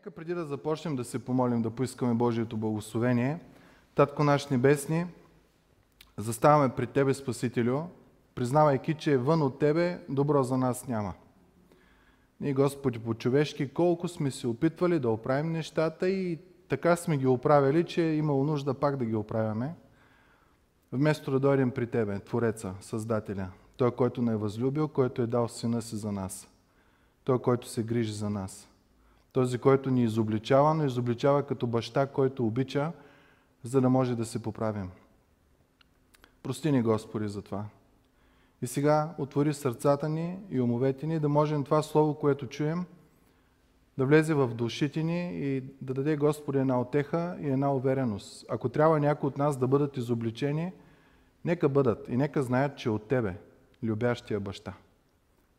Нека преди да започнем да се помолим, да поискаме Божието благословение. Татко наш небесни, заставаме пред Тебе, Спасителю, признавайки, че вън от Тебе добро за нас няма. Ние, Господи, по-човешки, колко сме се опитвали да оправим нещата и така сме ги оправили, че е имало нужда пак да ги оправяме. Вместо да дойдем при Тебе, Твореца, Създателя, Той, който не е възлюбил, който е дал Сина Си за нас, Той, който се грижи за нас. Този, който ни изобличава, но изобличава като баща, който обича, за да може да се поправим. Прости ни, Господи, за това. И сега отвори сърцата ни и умовете ни, да можем това слово, което чуем, да влезе в душите ни и да даде, Господи, една утеха и една увереност. Ако трябва някой от нас да бъдат изобличени, нека бъдат и нека знаят, че от Тебе, любящия баща.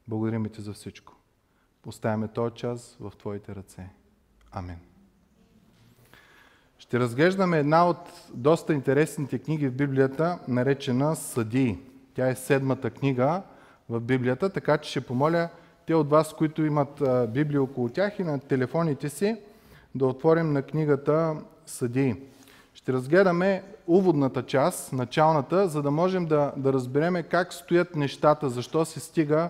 Благодарим Ти за всичко. Оставяме този час в Твоите ръце. Амин. Ще разглеждаме една от доста интересните книги в Библията, наречена Съдии. Тя е седмата книга в Библията, така че ще помоля те от вас, които имат Библия около тях и на телефоните си, да отворим на книгата Съдии. Ще разгледаме уводната част, началната, за да можем да разбереме как стоят нещата, защо се стига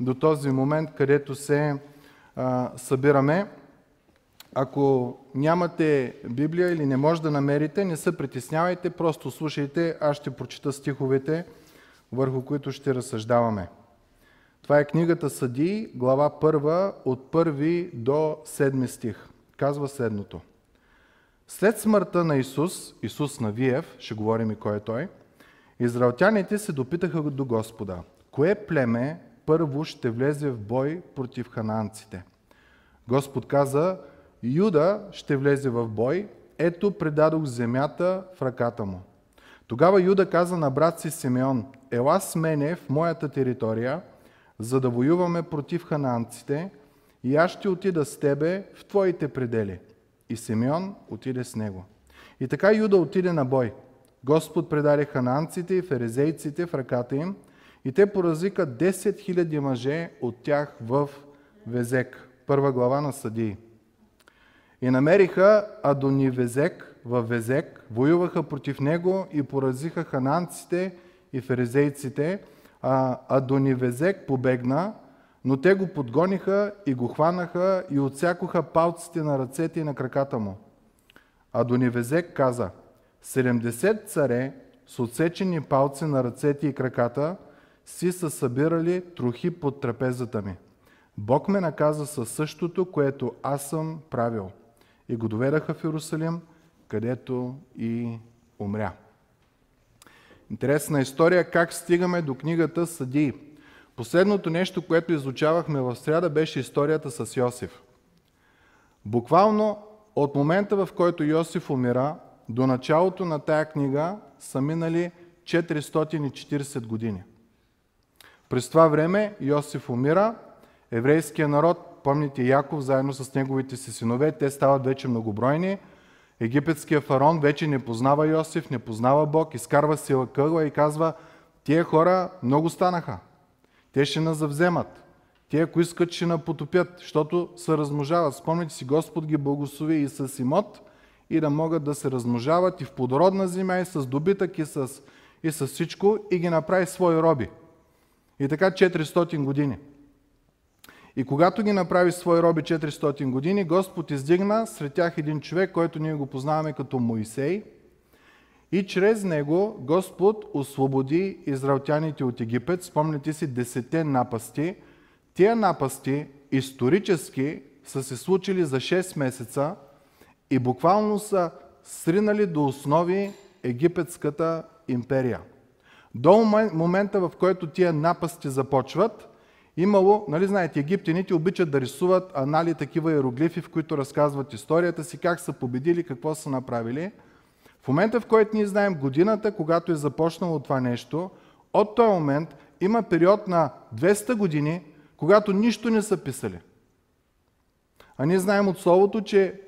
до този момент, където се събираме. Ако нямате Библия или не може да намерите, не се притеснявайте, просто слушайте, аз ще прочита стиховете, върху които ще разсъждаваме. Това е книгата Съдии, глава 1, от 1 до 7 стих. Казва следното. След смъртта на Исус Навиев, ще говорим и кой е той, израелтяните се допитаха до Господа. Кое племе първо ще влезе в бой против ханаанците? Господ каза, Юда ще влезе в бой, ето предадох земята в ръката му. Тогава Юда каза на брат си Симеон, ела с мене в моята територия, за да воюваме против ханаанците, и аз ще отида с тебе в твоите предели. И Симеон отиде с него. И така Юда отиде на бой. Господ предаде ханаанците и ферезейците в ръката им, и те поразиха 10 000 мъже от тях в Везек. Първа глава на Съдии. И намериха Адони Везек в Везек, воюваха против него и поразиха ханаанците и ферезейците. Адони Везек побегна, но те го подгониха и го хванаха и отсякоха палците на ръцете и на краката му. Адони Везек каза, 70 царе с отсечени палци на ръцете и краката си са събирали трохи под трапезата ми. Бог ме наказа със същото, което аз съм правил. И го доведаха в Йерусалим, където и умря. Интересна история, как стигаме до книгата Съдии. Последното нещо, което изучавахме в сряда, беше историята с Йосиф. Буквално от момента, в който Йосиф умира, до началото на тая книга са минали 440 години. През това време Йосиф умира, еврейския народ, помните Яков, заедно с неговите си синове, те стават вече многобройни. Египетския фараон вече не познава Йосиф, не познава Бог, изкарва си лъкъла и казва, тия хора много станаха, те ще нас завземат, те ако искат ще напотопят, защото се размножават. Спомняте си, Господ ги благослови и с имот, и да могат да се размножават и в плодородна земя, и с добитък, и с всичко, и ги направи свои роби. И така 400 години. И когато ги направи свои роби 400 години, Господ издигна сред тях един човек, който ние го познаваме като Моисей. И чрез него Господ освободи израелтяните от Египет. Спомняте си 10-те напасти. Тия напасти исторически са се случили за 6 месеца и буквално са сринали до основи Египетската империя. До момента, в който тия напасти започват, имало, нали знаете, египтяните обичат да рисуват анали, такива иероглифи, в които разказват историята си, как са победили, какво са направили. В момента, в който ние знаем годината, когато е започнало това нещо, от този момент има период на 200 години, когато нищо не са писали. А ние знаем от словото, че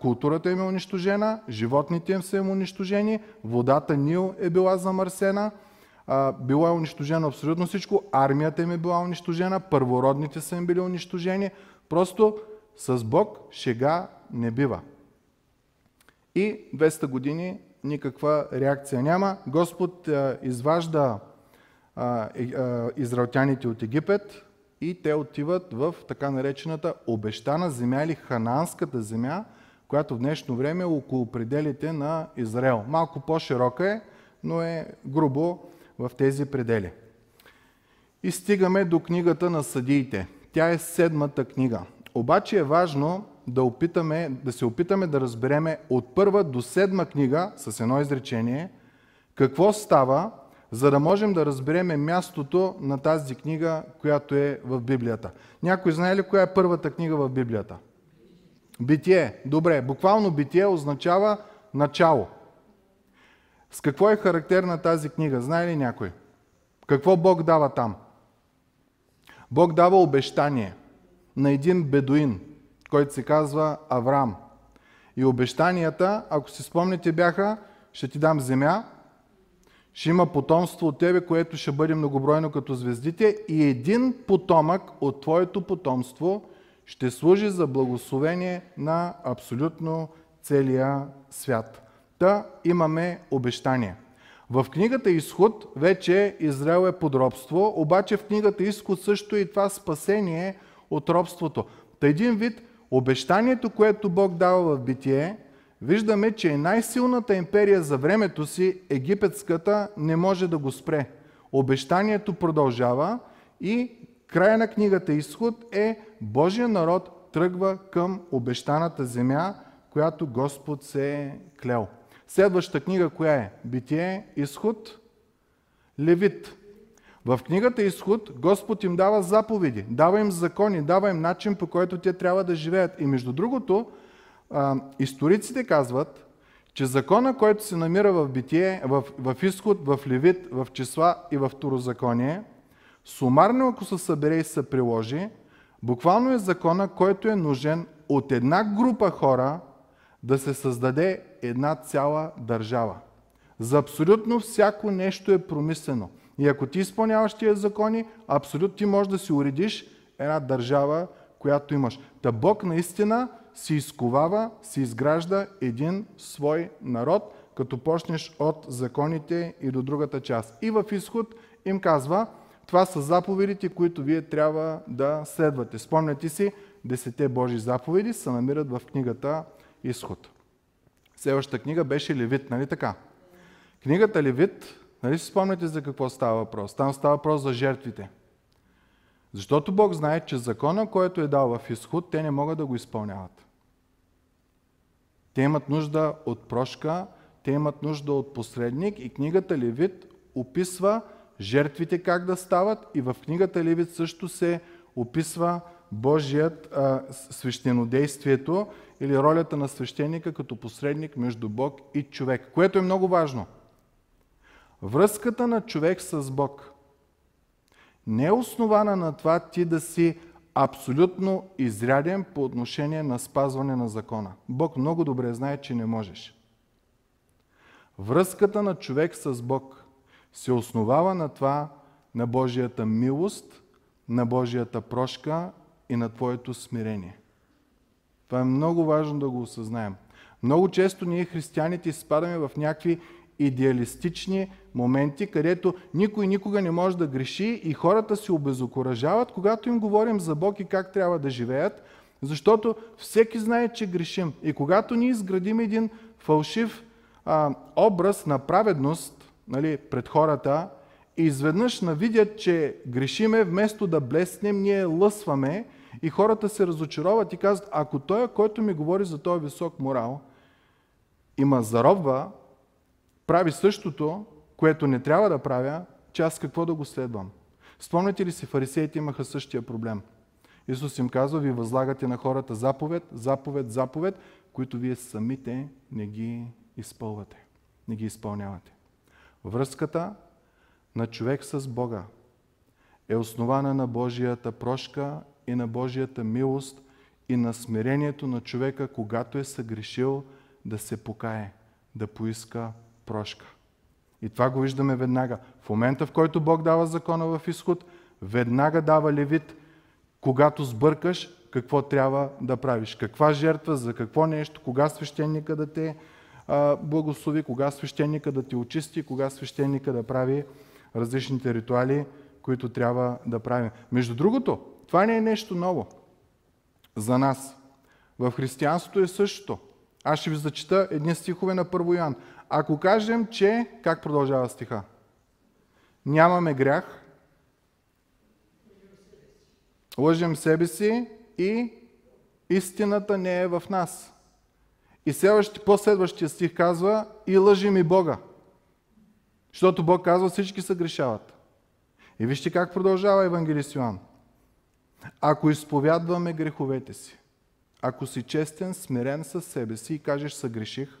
културата им е унищожена, животните им са им унищожени, водата Нил е била замърсена, било е унищожено абсолютно всичко, армията им е била унищожена, първородните са им били унищожени. Просто С Бог шега не бива. И 200 години никаква реакция няма. Господ изважда израелтяните от Египет и те отиват в така наречената обещана земя или хананската земя, която в днешно време е около пределите на Израел. Малко по-широка е, но е грубо в тези предели. И стигаме до книгата на Съдиите. Тя е 7-та книга. Обаче е важно да се опитаме да разбереме от 1-та до 7-та книга, с едно изречение, какво става, за да можем да разбереме мястото на тази книга, която е в Библията. Някой знае ли коя е 1-та книга в Библията? Битие. Добре, буквално Битие означава начало. С какво е характерна тази книга? Знае ли някой? Какво Бог дава там? Бог дава обещание на един бедуин, който се казва Авраам. И обещанията, ако си спомните, бяха: ще ти дам земя, ще има потомство от тебе, което ще бъде многобройно като звездите, и един потомък от твоето потомство ще служи за благословение на абсолютно целия свят. Та имаме обещание. В книгата Изход вече Израел е под робство, обаче в книгата Изход също и това спасение от робството. Та един вид обещанието, което Бог дава в Битие, виждаме, че и най-силната империя за времето си, египетската, не може да го спре. Обещанието продължава и края на книгата Изход е: Божия народ тръгва към обещаната земя, която Господ се е клел. Следващата книга коя е? Битие, Изход, Левит. В книгата Изход Господ им дава заповеди, дава им закони, дава им начин, по който те трябва да живеят. И между другото, историците казват, че закона, който се намира в Битие, в Изход, в Левит, в Числа и в Второзаконие, сумарно, ако се събере и се приложи, буквално е закона, който е нужен от една група хора да се създаде една цяла държава. За абсолютно всяко нещо е промислено. И ако ти изпълняваш тия закони, абсолютно ти можеш да си уредиш една държава, която имаш. Та Бог наистина си изковава, си изгражда един свой народ, като почнеш от законите и до другата част. И в Изход им казва: това са заповедите, които вие трябва да следвате. Спомняте си, 10-те Божи заповеди се намират в книгата Изход. Следващата книга беше Левит, нали така? Книгата Левит, нали си спомняте за какво става въпрос? Там става въпрос за жертвите. Защото Бог знае, че закона, който е дал в Изход, те не могат да го изпълняват. Те имат нужда от прошка, те имат нужда от посредник, и книгата Левит описва жертвите как да стават, и в книгата Левит също се описва Божият свещенодействието или ролята на свещеника като посредник между Бог и човек, което е много важно. Връзката на човек с Бог не е основана на това ти да си абсолютно изряден по отношение на спазване на закона. Бог много добре знае, че не можеш. Връзката на човек с Бог се основава на това, на Божията милост, на Божията прошка и на твоето смирение. Това е много важно да го осъзнаем. Много често ние, християните, изпадаме в някакви идеалистични моменти, където никой никога не може да греши, и хората се обезокуражават, когато им говорим за Бог и как трябва да живеят, защото всеки знае, че грешим. И когато ние изградим един фалшив образ на праведност, нали, пред хората, и изведнъж навидят, че грешиме, вместо да блеснем, ние лъсваме, и хората се разочароват и казват: ако той, който ми говори за този висок морал, има заробва, прави същото, което не трябва да правя, че аз какво да го следвам? Спомняте ли си, фарисеите имаха същия проблем. Исус им казва: ви възлагате на хората заповед, заповед, заповед, които вие самите не ги изпълвате, не ги изпълнявате. Връзката на човек с Бога е основана на Божията прошка и на Божията милост и на смирението на човека, когато е съгрешил, да се покае, да поиска прошка. И това го виждаме веднага. В момента, в който Бог дава закона в Изход, веднага дава Левит: когато сбъркаш, какво трябва да правиш. Каква жертва, за какво нещо, кога свещеника да те благослови, кога свещеника да те очисти, кога свещеника да прави различните ритуали, които трябва да правим. Между другото, това не е нещо ново за нас. В християнството е същото. Аз ще ви зачита едни стихове на 1 Йоан. Ако кажем, че... Как продължава стиха? Нямаме грях, лъжем себе си и истината не е в нас. И последващия стих казва и лъжим и Бога. Защото Бог казва, всички се грешават. И вижте как продължава Евангелист Йоан. Ако изповядваме греховете си, ако си честен, смирен със себе си и кажеш съгреших,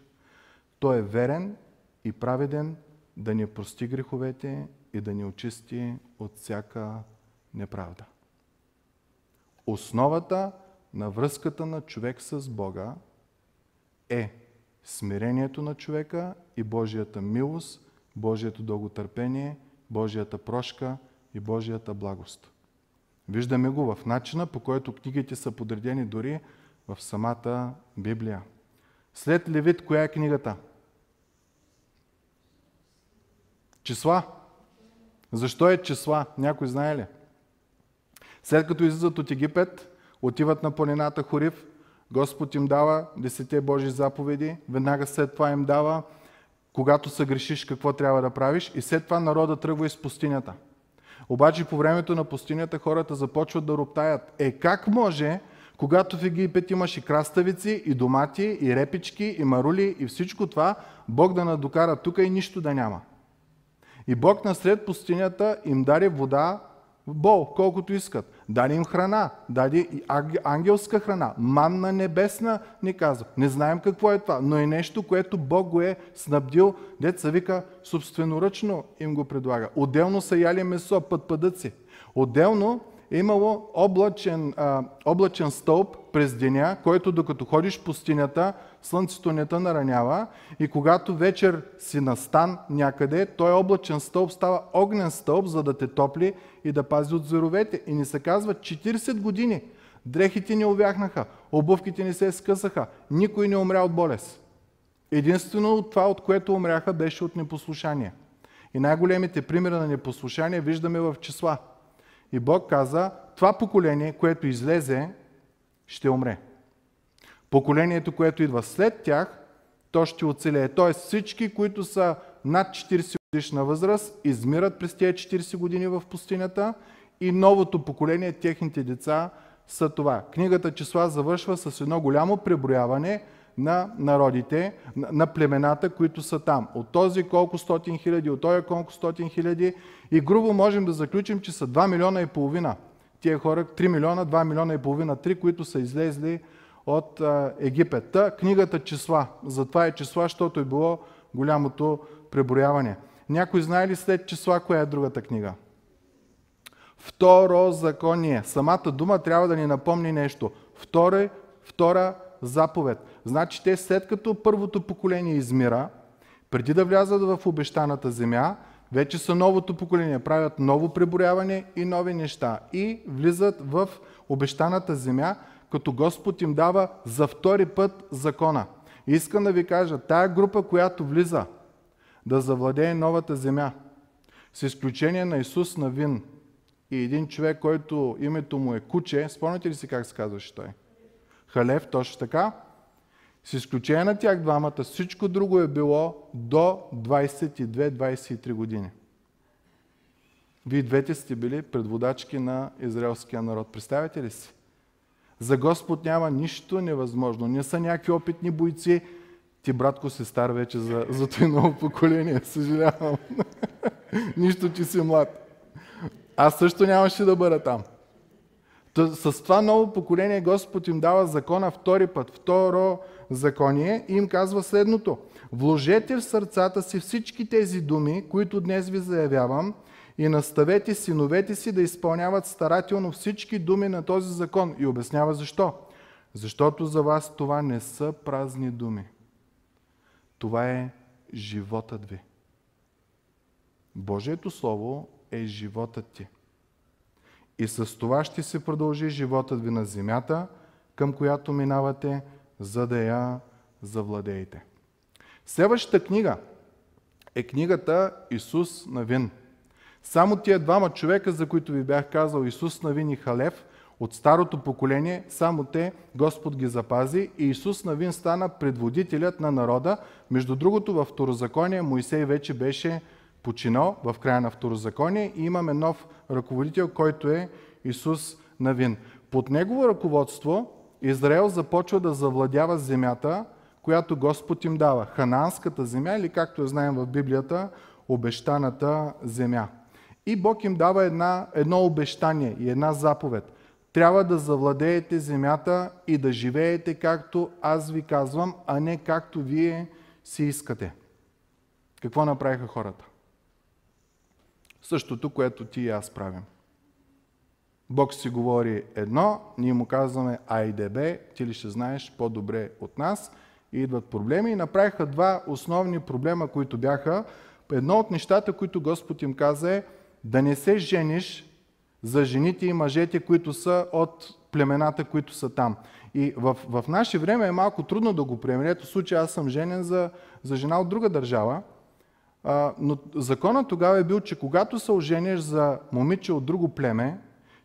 той е верен и праведен да ни прости греховете и да ни очисти от всяка неправда. Основата на връзката на човек с Бога е смирението на човека и Божията милост, Божието дълготърпение, Божията прошка и Божията благост. Виждаме го в начина, по който книгите са подредени дори в самата Библия. След Левит, коя е книгата? Числа. Защо е числа? Някой знае ли? След като излизат от Египет, отиват на планината Хорив, Господ им дава 10 Божии заповеди, веднага след това им дава когато съгрешиш какво трябва да правиш и след това народът тръгва из пустинята. Обаче по времето на пустинята хората започват да роптаят. Е как може, когато в Египет имаш и краставици, и домати, и репички, и марули, и всичко това, Бог да надокара тук и нищо да няма. И Бог насред пустинята им дари вода, бол, колкото искат. Даде им храна, даде и ангелска храна, манна небесна, ни казва. Не знаем какво е това, но е нещо, което Бог го е снабдил, деца вика, собственоръчно им го предлага. Отделно са яли месо, пътпадъци. Отделно е имало облачен стълб през деня, който докато ходиш в пустинята, слънцето не те наранява и когато вечер си на стан някъде, той облачен стълб става огнен стълб, за да те топли и да пази от зверовете. И ни се казва 40 години дрехите не увяхнаха, обувките не се скъсаха, никой не умря от болест. Единствено това, от което умряха, беше от непослушание. И най-големите примери на непослушание виждаме в числа. И Бог каза, това поколение, което излезе, ще умре. Поколението, което идва след тях, то ще оцелее. Тоест всички, които са над 40 годишна възраст, измират през тези 40 години в пустинята и новото поколение, техните деца са това. Книгата Числа завършва с едно голямо преброяване на народите, на племената, които са там. От този колко стотин хиляди, от този колко стотин хиляди и грубо можем да заключим, че са 2 милиона и половина. Тие хора 3 милиона, 2 милиона и половина, 3, които са излезли от Египет. Книгата Числа. Затова е Числа, защото е било голямото преброяване. Някой знае ли след Числа, коя е другата книга? Второзаконие. Самата дума трябва да ни напомни нещо. Втора заповед. Значи те след като първото поколение измира, преди да влязат в обещаната земя, вече са новото поколение, правят ново преброяване и нови неща. И влизат в обещаната земя, като Господ им дава за втори път закона. И искам да ви кажа, тая група, която влиза да завладее новата земя, с изключение на Исус Навин и един човек, който името му е Куче, спомняте ли си как се казваше той? Халев, точно така. С изключение на тях двамата, всичко друго е било до 22-23 години. Вие двете сте били предводачки на израелския народ. Представете ли си? За Господ няма нищо невъзможно. Не са някакви опитни бойци. Ти, братко, си стар вече за това ново поколение. Съжалявам. Нищо, че си млад. Аз също нямаше да бъда там. С това ново поколение Господ им дава закона втори път, второ законие и им казва следното. Вложете в сърцата си всички тези думи, които днес ви заявявам и наставете синовете си да изпълняват старателно всички думи на този закон. И обяснява защо. Защото за вас това не са празни думи. Това е животът ви. Божието Слово е животът ти. и с това ще се продължи животът ви на земята, към която минавате, за да я завладеете. Следващата книга е книгата Исус Навин. Само тия двама човека, за които ви бях казал, Исус Навин и Халев, от старото поколение, само те Господ ги запази и Исус Навин стана предводителят на народа. Между другото, във Второзаконие Моисей вече беше починал в края на Второзаконие и имаме нов ръководител, който е Исус Навин. Под негово ръководство Израел започва да завладява земята, която Господ им дава. Ханаанската земя или, както я знаем в Библията, обещаната земя. И Бог им дава едно обещание и една заповед. Трябва да завладеете земята и да живеете както аз ви казвам, а не както вие си искате. Какво направиха хората? Същото, което ти и аз правим. Бог си говори едно, ние му казваме айде бе, ти ли ще знаеш по-добре от нас. И идват проблеми и направиха два основни проблема, които бяха. Едно от нещата, които Господ им каза е да не се жениш за жените и мъжете, които са от племената, които са там. И в наше време е малко трудно да го приемем. Ето в случая аз съм женен за жена от друга държава, но законът тогава е бил, че когато се ожениш за момиче от друго племе,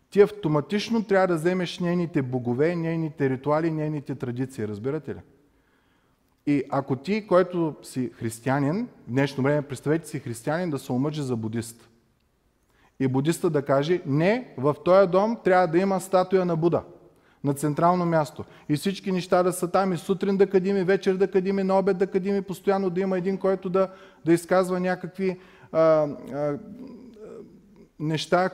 ти автоматично трябва да вземеш нейните богове, нейните ритуали, нейните традиции. Разбирате ли? И ако ти, който си християнин, в днешно време, представете си християнин да се омъжи за будист. И будиста да каже, не, в този дом трябва да има статуя на Буда, на централно място. И всички неща да са там, и сутрин да кадим, и вечер да кадим, и на обед да кадим, и постоянно да има един, който да изказва някакви неща,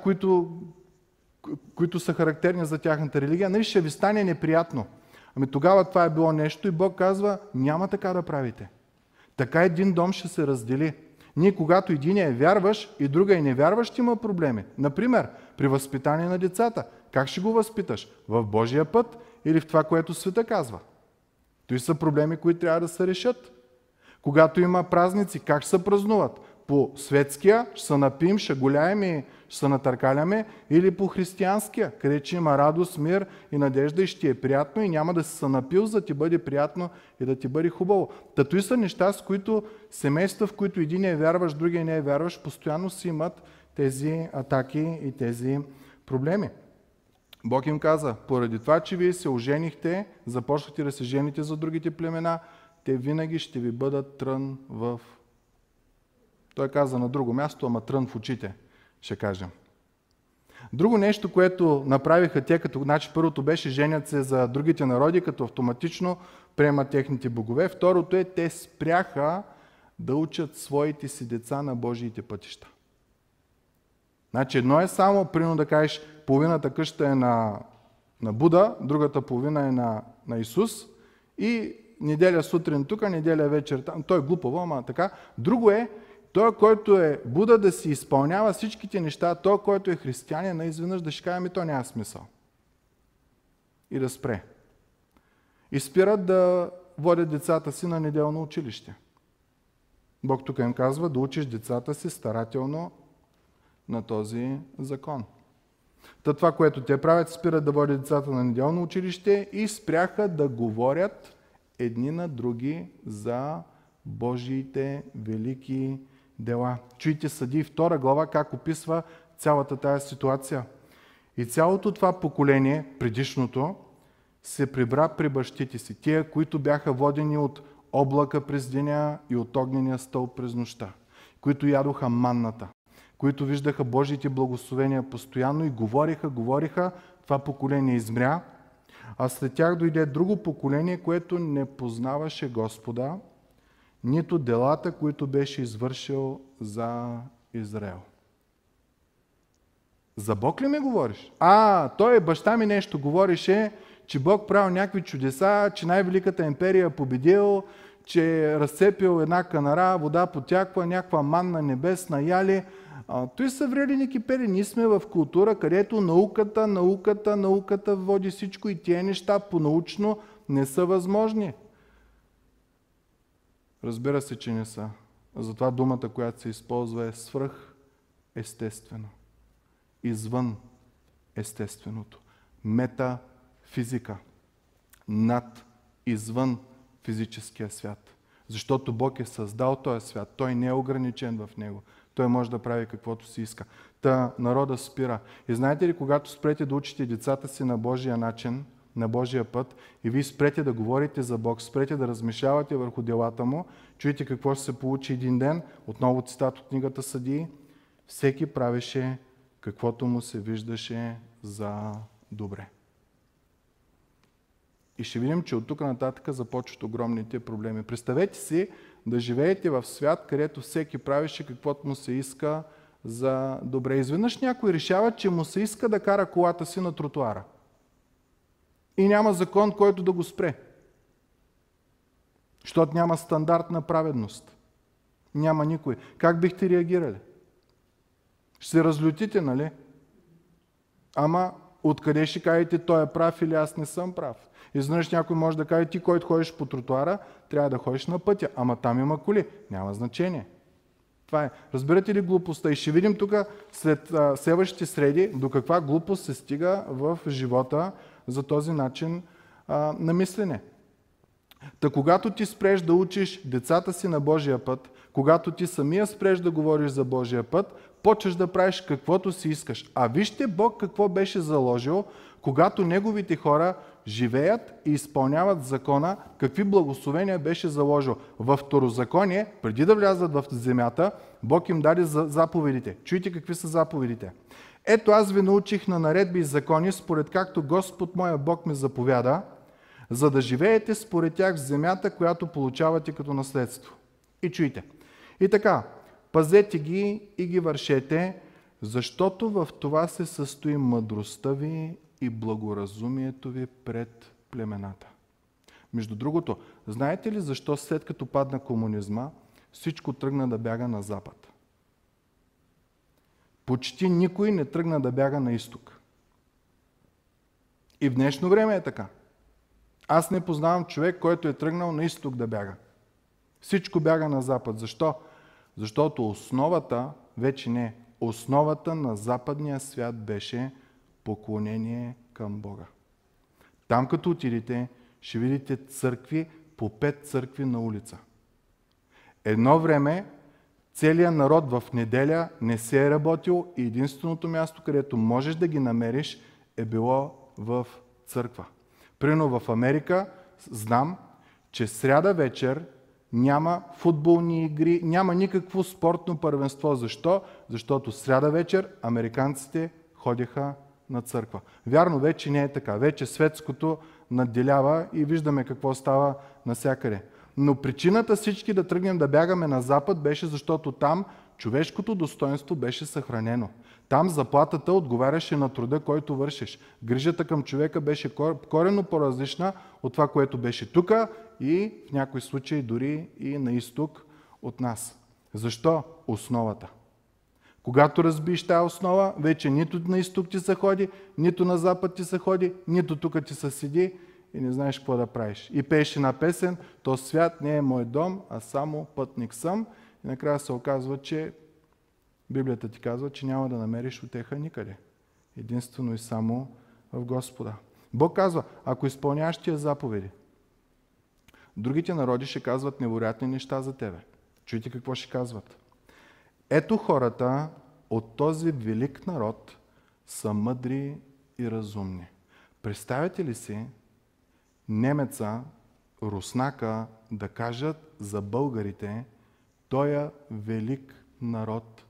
които са характерни за тяхната религия. Нали ще ви стане неприятно. Ами тогава това е било нещо и Бог казва, няма така да правите. Така един дом ще се раздели. Ние, когато един е вярваш и друга е невярваш, ще има проблеми. Например, при възпитание на децата. Как ще го възпиташ? В Божия път или в това, което света казва? Той са проблеми, които трябва да се решат. Когато има празници, как ще се празнуват? По светския ще се напием, ще голяем и ще се натъркаляме, или по християнския, където има радост, мир и надежда и ще ти е приятно и няма да се напил, за да ти бъде приятно и да ти бъде хубаво. Тато и са неща, с които семейства, в които един е вярващ, другия не е вярващ, постоянно си имат тези атаки и тези проблеми. Бог им каза, поради това, че вие се оженихте, започнахте да се жените за другите племена, те винаги ще ви бъдат трън в... Той каза на друго място, ама трън в очите, ще кажем. Друго нещо, което направиха те, като значи първото беше женят се за другите народи, като автоматично приемат техните богове. Второто е, те спряха да учат своите си деца на Божиите пътища. Значи едно е само, примерно да кажеш, половината къща е на Буда, другата половина е на Исус и неделя сутрин тук, неделя вечер там. Той е глупаво, ама така. Друго е, той, който е Буда, да си изпълнява всичките неща, той, който е християнин, изведнъж да ще кажем, то няма смисъл. И да спре. И спират да водят децата си на неделно училище. Бог тук им казва, да учиш децата си старателно на този закон. Та това, което те правят, спират да водят децата на неделно училище и спряха да говорят едни на други за Божиите велики дела. Чуйте Съдии 2 глава как описва цялата тази ситуация. И цялото това поколение, предишното, се прибра при бащите си. Тия, които бяха водени от облака през деня и от огнения стълб през нощта, които ядоха манната, които виждаха Божиите благословения постоянно и говориха. Това поколение измря, а след тях дойде друго поколение, което не познаваше Господа, нито делата, които беше извършил за Израел. За Бог ли ми говориш? Той баща ми нещо говореше, че Бог правил някакви чудеса, че най-великата империя победил, че е разцепил една канара, вода потяква, някаква манна небесна яли. Той са врели некипери. Ние сме в култура, където науката води всичко и тия неща по-научно не са възможни. Разбира се, че не са. Затова думата, която се използва е свръхестествено. Извън естественото. Метафизика. Над, извън физическия свят. Защото Бог е създал този свят. Той не е ограничен в него. Той може да прави каквото си иска. Та народа спира. И знаете ли, когато спрете да учите децата си на Божия начин, на Божия път, и вие спрете да говорите за Бог, спрете да размишлявате върху делата му, чуете какво ще се получи един ден, отново цитат от книгата Съдии, всеки правеше каквото му се виждаше за добре. И ще видим, че от тук нататък започват огромните проблеми. Представете си да живеете в свят, където всеки правеше каквото му се иска за добре. Изведнъж някой решава, че му се иска да кара колата си на тротуара. И няма закон, който да го спре. Защото няма стандарт на праведност. Няма никой. Как бихте реагирали? Ще се разлютите, нали? Ама откъде ще кажете, той е прав или аз не съм прав? Изведнъж някой може да каже, ти който ходиш по тротуара, трябва да ходиш на пътя. Ама там има коли. Няма значение. Това е. Разбирате ли глупостта? И ще видим тук след следващите среди до каква глупост се стига в живота за този начин на мислене. Та когато ти спреш да учиш децата си на Божия път, когато ти самия спреш да говориш за Божия път, почваш да правиш каквото си искаш. А вижте Бог какво беше заложил, когато неговите хора живеят и изпълняват закона, какви благословения беше заложил. Във Второзаконие, преди да влязат в земята, Бог им даде заповедите. Чуйте какви са заповедите. Ето аз ви научих на наредби и закони, според както Господ моя Бог ми заповяда, за да живеете според тях в земята, която получавате като наследство. И чуйте. И така, пазете ги и ги вършете, защото в това се състои мъдростта ви и благоразумието ви пред племената. Между другото, знаете ли защо след като падна комунизма, всичко тръгна да бяга на запад? Почти никой не тръгна да бяга на изток. И в днешно време е така. Аз не познавам човек, който е тръгнал на изток да бяга. Всичко бяга на запад. Защо? Защото основата, вече не, основата на западния свят беше поклонение към Бога. Там като отидете, ще видите църкви, по 5 църкви на улица. Едно време целият народ в неделя не се е работил и единственото място, където можеш да ги намериш, е било в църква. Примерно в Америка знам, че сряда вечер няма футболни игри, няма никакво спортно първенство. Защо? Защото сряда вечер американците ходеха на църква. Вярно, вече не е така. Вече светското надделява и виждаме какво става навсякъде. Но причината всички да тръгнем да бягаме на запад беше, защото там човешкото достоинство беше съхранено. Там заплатата отговаряше на труда, който вършиш. Грижата към човека беше коренно по-различна от това, което беше тук и в някои случаи дори и на изток от нас. Защо? Основата. Когато разбиеш тая основа, вече нито на изток ти се ходи, нито на запад ти се ходи, нито тук ти се седи и не знаеш какво да правиш. И пееше на песен, то свят не е мой дом, а само пътник съм. И накрая се оказва, че Библията ти казва, че няма да намериш утеха никъде. Единствено и само в Господа. Бог казва, ако изпълняваш тия заповеди, другите народи ще казват невероятни неща за тебе. Чуйте какво ще казват. Ето хората от този велик народ са мъдри и разумни. Представете ли си немеца, руснака да кажат за българите, тоя велик народ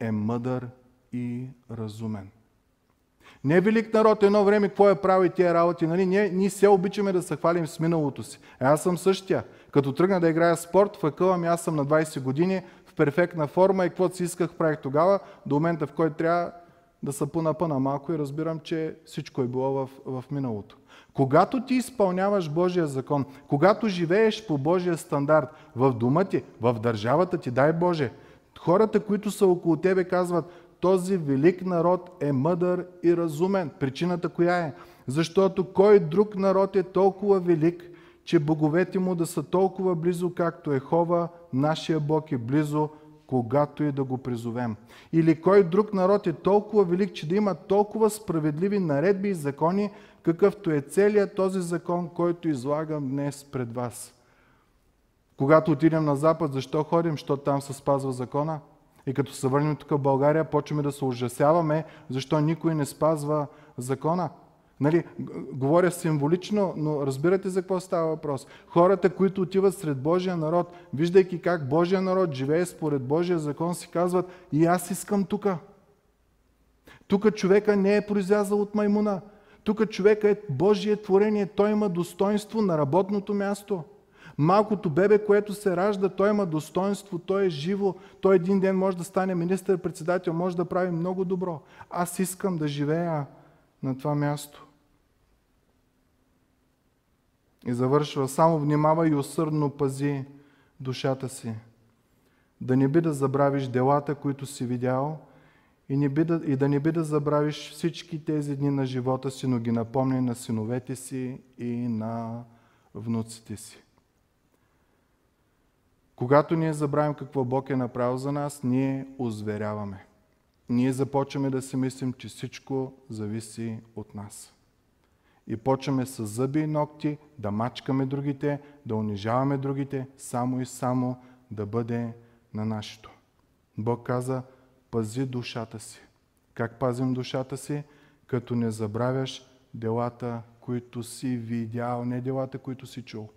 е мъдър и разумен. Не е велик народ едно време, какво е правил тия работи. Нали? Ние се обичаме да се хвалим с миналото си. Аз съм същия. Като тръгна да играя спорт, фъкълам, аз съм на 20 години, в перфектна форма и каквото си исках правих тогава, до момента в който трябва да се понапъна малко и разбирам, че всичко е било в миналото. Когато ти изпълняваш Божия закон, когато живееш по Божия стандарт, в дома ти, в държавата ти, дай Боже, хората, които са около тебе, казват, този велик народ е мъдър и разумен. Причината коя е? Защото кой друг народ е толкова велик, че боговете му да са толкова близо, както Ехова, нашия Бог е близо, когато и да го призовем. Или кой друг народ е толкова велик, че да има толкова справедливи наредби и закони, какъвто е целият този закон, който излагам днес пред вас. Когато отидем на Запад, защо ходим? Защо там се спазва закона? И като се върнем тук в България, почваме да се ужасяваме, защо никой не спазва закона. Нали, говоря символично, но разбирате за какво става въпрос. Хората, които отиват сред Божия народ, виждайки как Божия народ живее според Божия закон, си казват: и аз искам тук. Тук човека не е произлязъл от маймуна. Тук човека е Божие творение. Той има достоинство на работното място. Малкото бебе, което се ражда, той има достоинство, той е живо, той един ден може да стане министър-председател, може да прави много добро. Аз искам да живея на това място. И завършва: само внимавай и усърдно пази душата си. Да не би да забравиш делата, които си видял, и да не би да забравиш всички тези дни на живота си, но ги напомни на синовете си и на внуците си. Когато ние забравим какво Бог е направил за нас, ние озверяваме. Ние започваме да си мислим, че всичко зависи от нас. И почваме с зъби и ногти да мачкаме другите, да унижаваме другите, само и само да бъде на нашето. Бог каза: пази душата си. Как пазим душата си? Като не забравяш делата, които си видял, не делата, които си чул.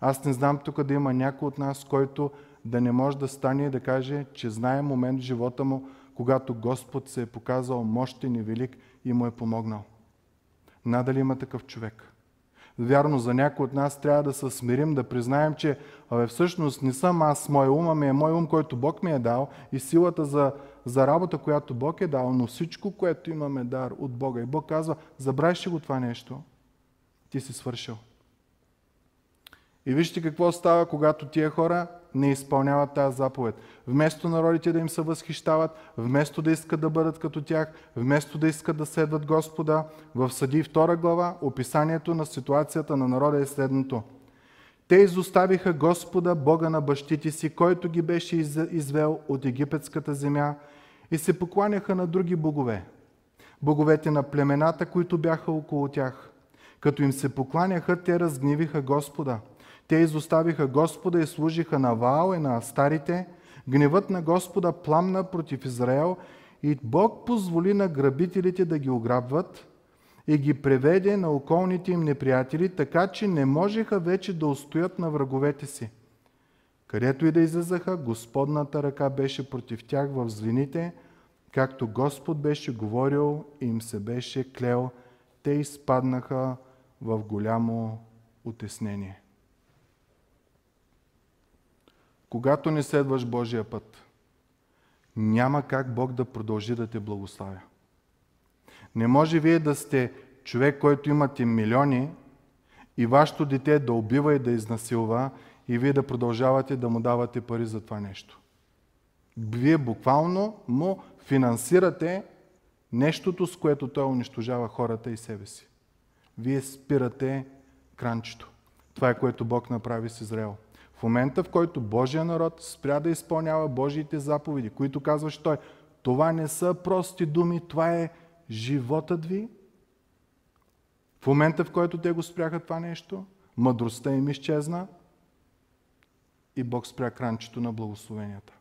Аз не знам тук да има някой от нас, който да не може да стане и да каже, че знае момент в живота му, когато Господ се е показал мощен и велик и му е помогнал. Надали има такъв човек? Вярно, за някой от нас трябва да се смирим, да признаем, че всъщност не съм аз, моя ум, ами е мой ум, който Бог ми е дал, и силата за работа, която Бог е дал, но всичко, което имаме, дар от Бога. И Бог казва: забравиш ли го това нещо, ти си свършил. И вижте какво става, когато тия хора не изпълняват тази заповед. Вместо народите да им се възхищават, вместо да искат да бъдат като тях, вместо да искат да следват Господа, в Съдии 2 глава описанието на ситуацията на народа е следното. Те изоставиха Господа, Бога на бащите си, който ги беше извел от египетската земя, и се покланяха на други богове, боговете на племената, които бяха около тях. Като им се покланяха, те разгневиха Господа. Те изоставиха Господа и служиха на Ваал и на Астарите. Гневът на Господа пламна против Израел и Бог позволи на грабителите да ги ограбват и ги преведе на околните им неприятели, така че не можеха вече да устоят на враговете си. Където и да излезаха, Господната ръка беше против тях в злините, както Господ беше говорил и им се беше клел. Те изпаднаха в голямо утеснение. Когато не следваш Божия път, няма как Бог да продължи да те благославя. Не може вие да сте човек, който имате милиони, и вашето дете да убива и да изнасилва, и вие да продължавате да му давате пари за това нещо. Вие буквално му финансирате нещото, с което той унищожава хората и себе си. Вие спирате кранчето. Това е, което Бог направи с Израел. В момента, в който Божия народ спря да изпълнява Божиите заповеди, които казваш той: това не са прости думи, това е животът ви. В момента, в който те го спряха това нещо, мъдростта им изчезна и Бог спря кранчето на благословенията.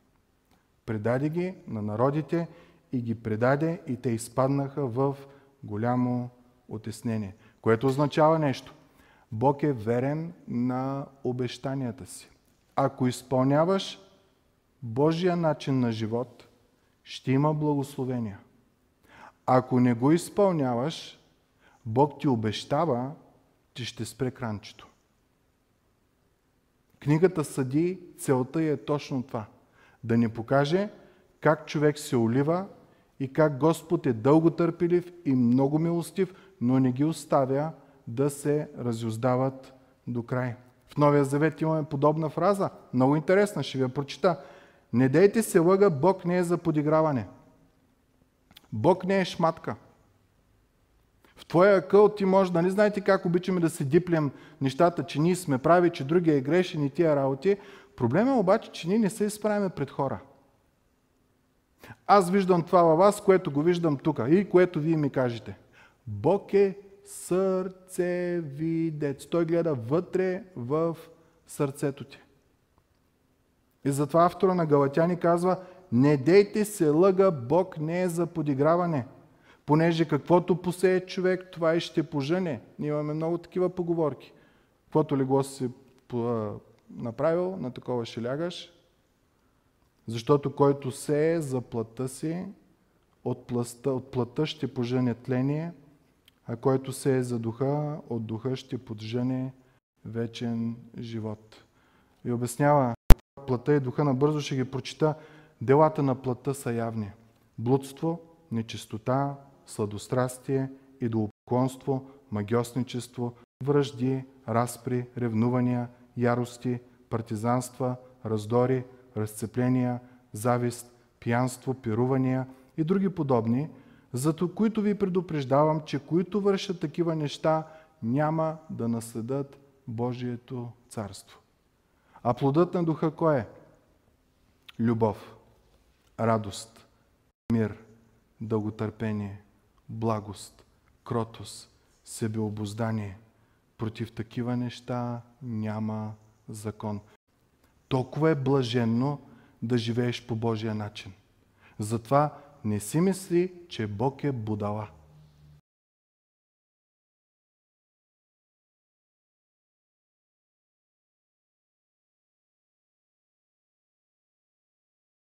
Предаде ги на народите и ги предаде, и те изпаднаха в голямо отеснение. Което означава нещо. Бог е верен на обещанията си. Ако изпълняваш Божия начин на живот, ще има благословения. Ако не го изпълняваш, Бог ти обещава, че ще спре кранчето. Книгата Съдии, целта е точно това. Да ни покаже как човек се олива и как Господ е дълго търпелив и много милостив, но не ги оставя да се разюздават до край. В Новия Завет имаме подобна фраза. Много интересна, ще ви я прочита. Не дейте се лъга, Бог не е за подиграване. Бог не е шматка. В твоя акъл ти може да не знаете как обичаме да се диплем нещата, че ние сме прави, че другия е грешен и тия работи. Проблемът е обаче, че ние не се изправяме пред хора. Аз виждам това във вас, което го виждам тук и което вие ми кажете. Бог е сърцевидец. Той гледа вътре в сърцето ти. И затова автора на Галатяни казва: не дейте се лъга, Бог не е за подиграване. Понеже каквото посее човек, това и ще пожене. Ние имаме много такива поговорки. Каквото ли го си направил, на такова ще лягаш. Защото който сее за плътта си, от плътта ще пожене тление, а който сее за духа, от духа ще пожене вечен живот. И обяснява плътта и духа, набързо ще ги прочита. Делата на плътта са явни. Блудство, нечистота, сладострастие, идолопоклонство, магьосничество, вражди, разпри, ревнувания, ярости, партизанства, раздори, разцепления, завист, пиянство, пирувания и други подобни, за които ви предупреждавам, че които вършат такива неща, няма да наследят Божието царство. А плодът на духа кой е? Любов, радост, мир, дълготърпение, благост, кротост, себеобуздание. Против такива неща няма закон. Толкова е блаженно да живееш по Божия начин. Затова не си мисли, че Бог е будала.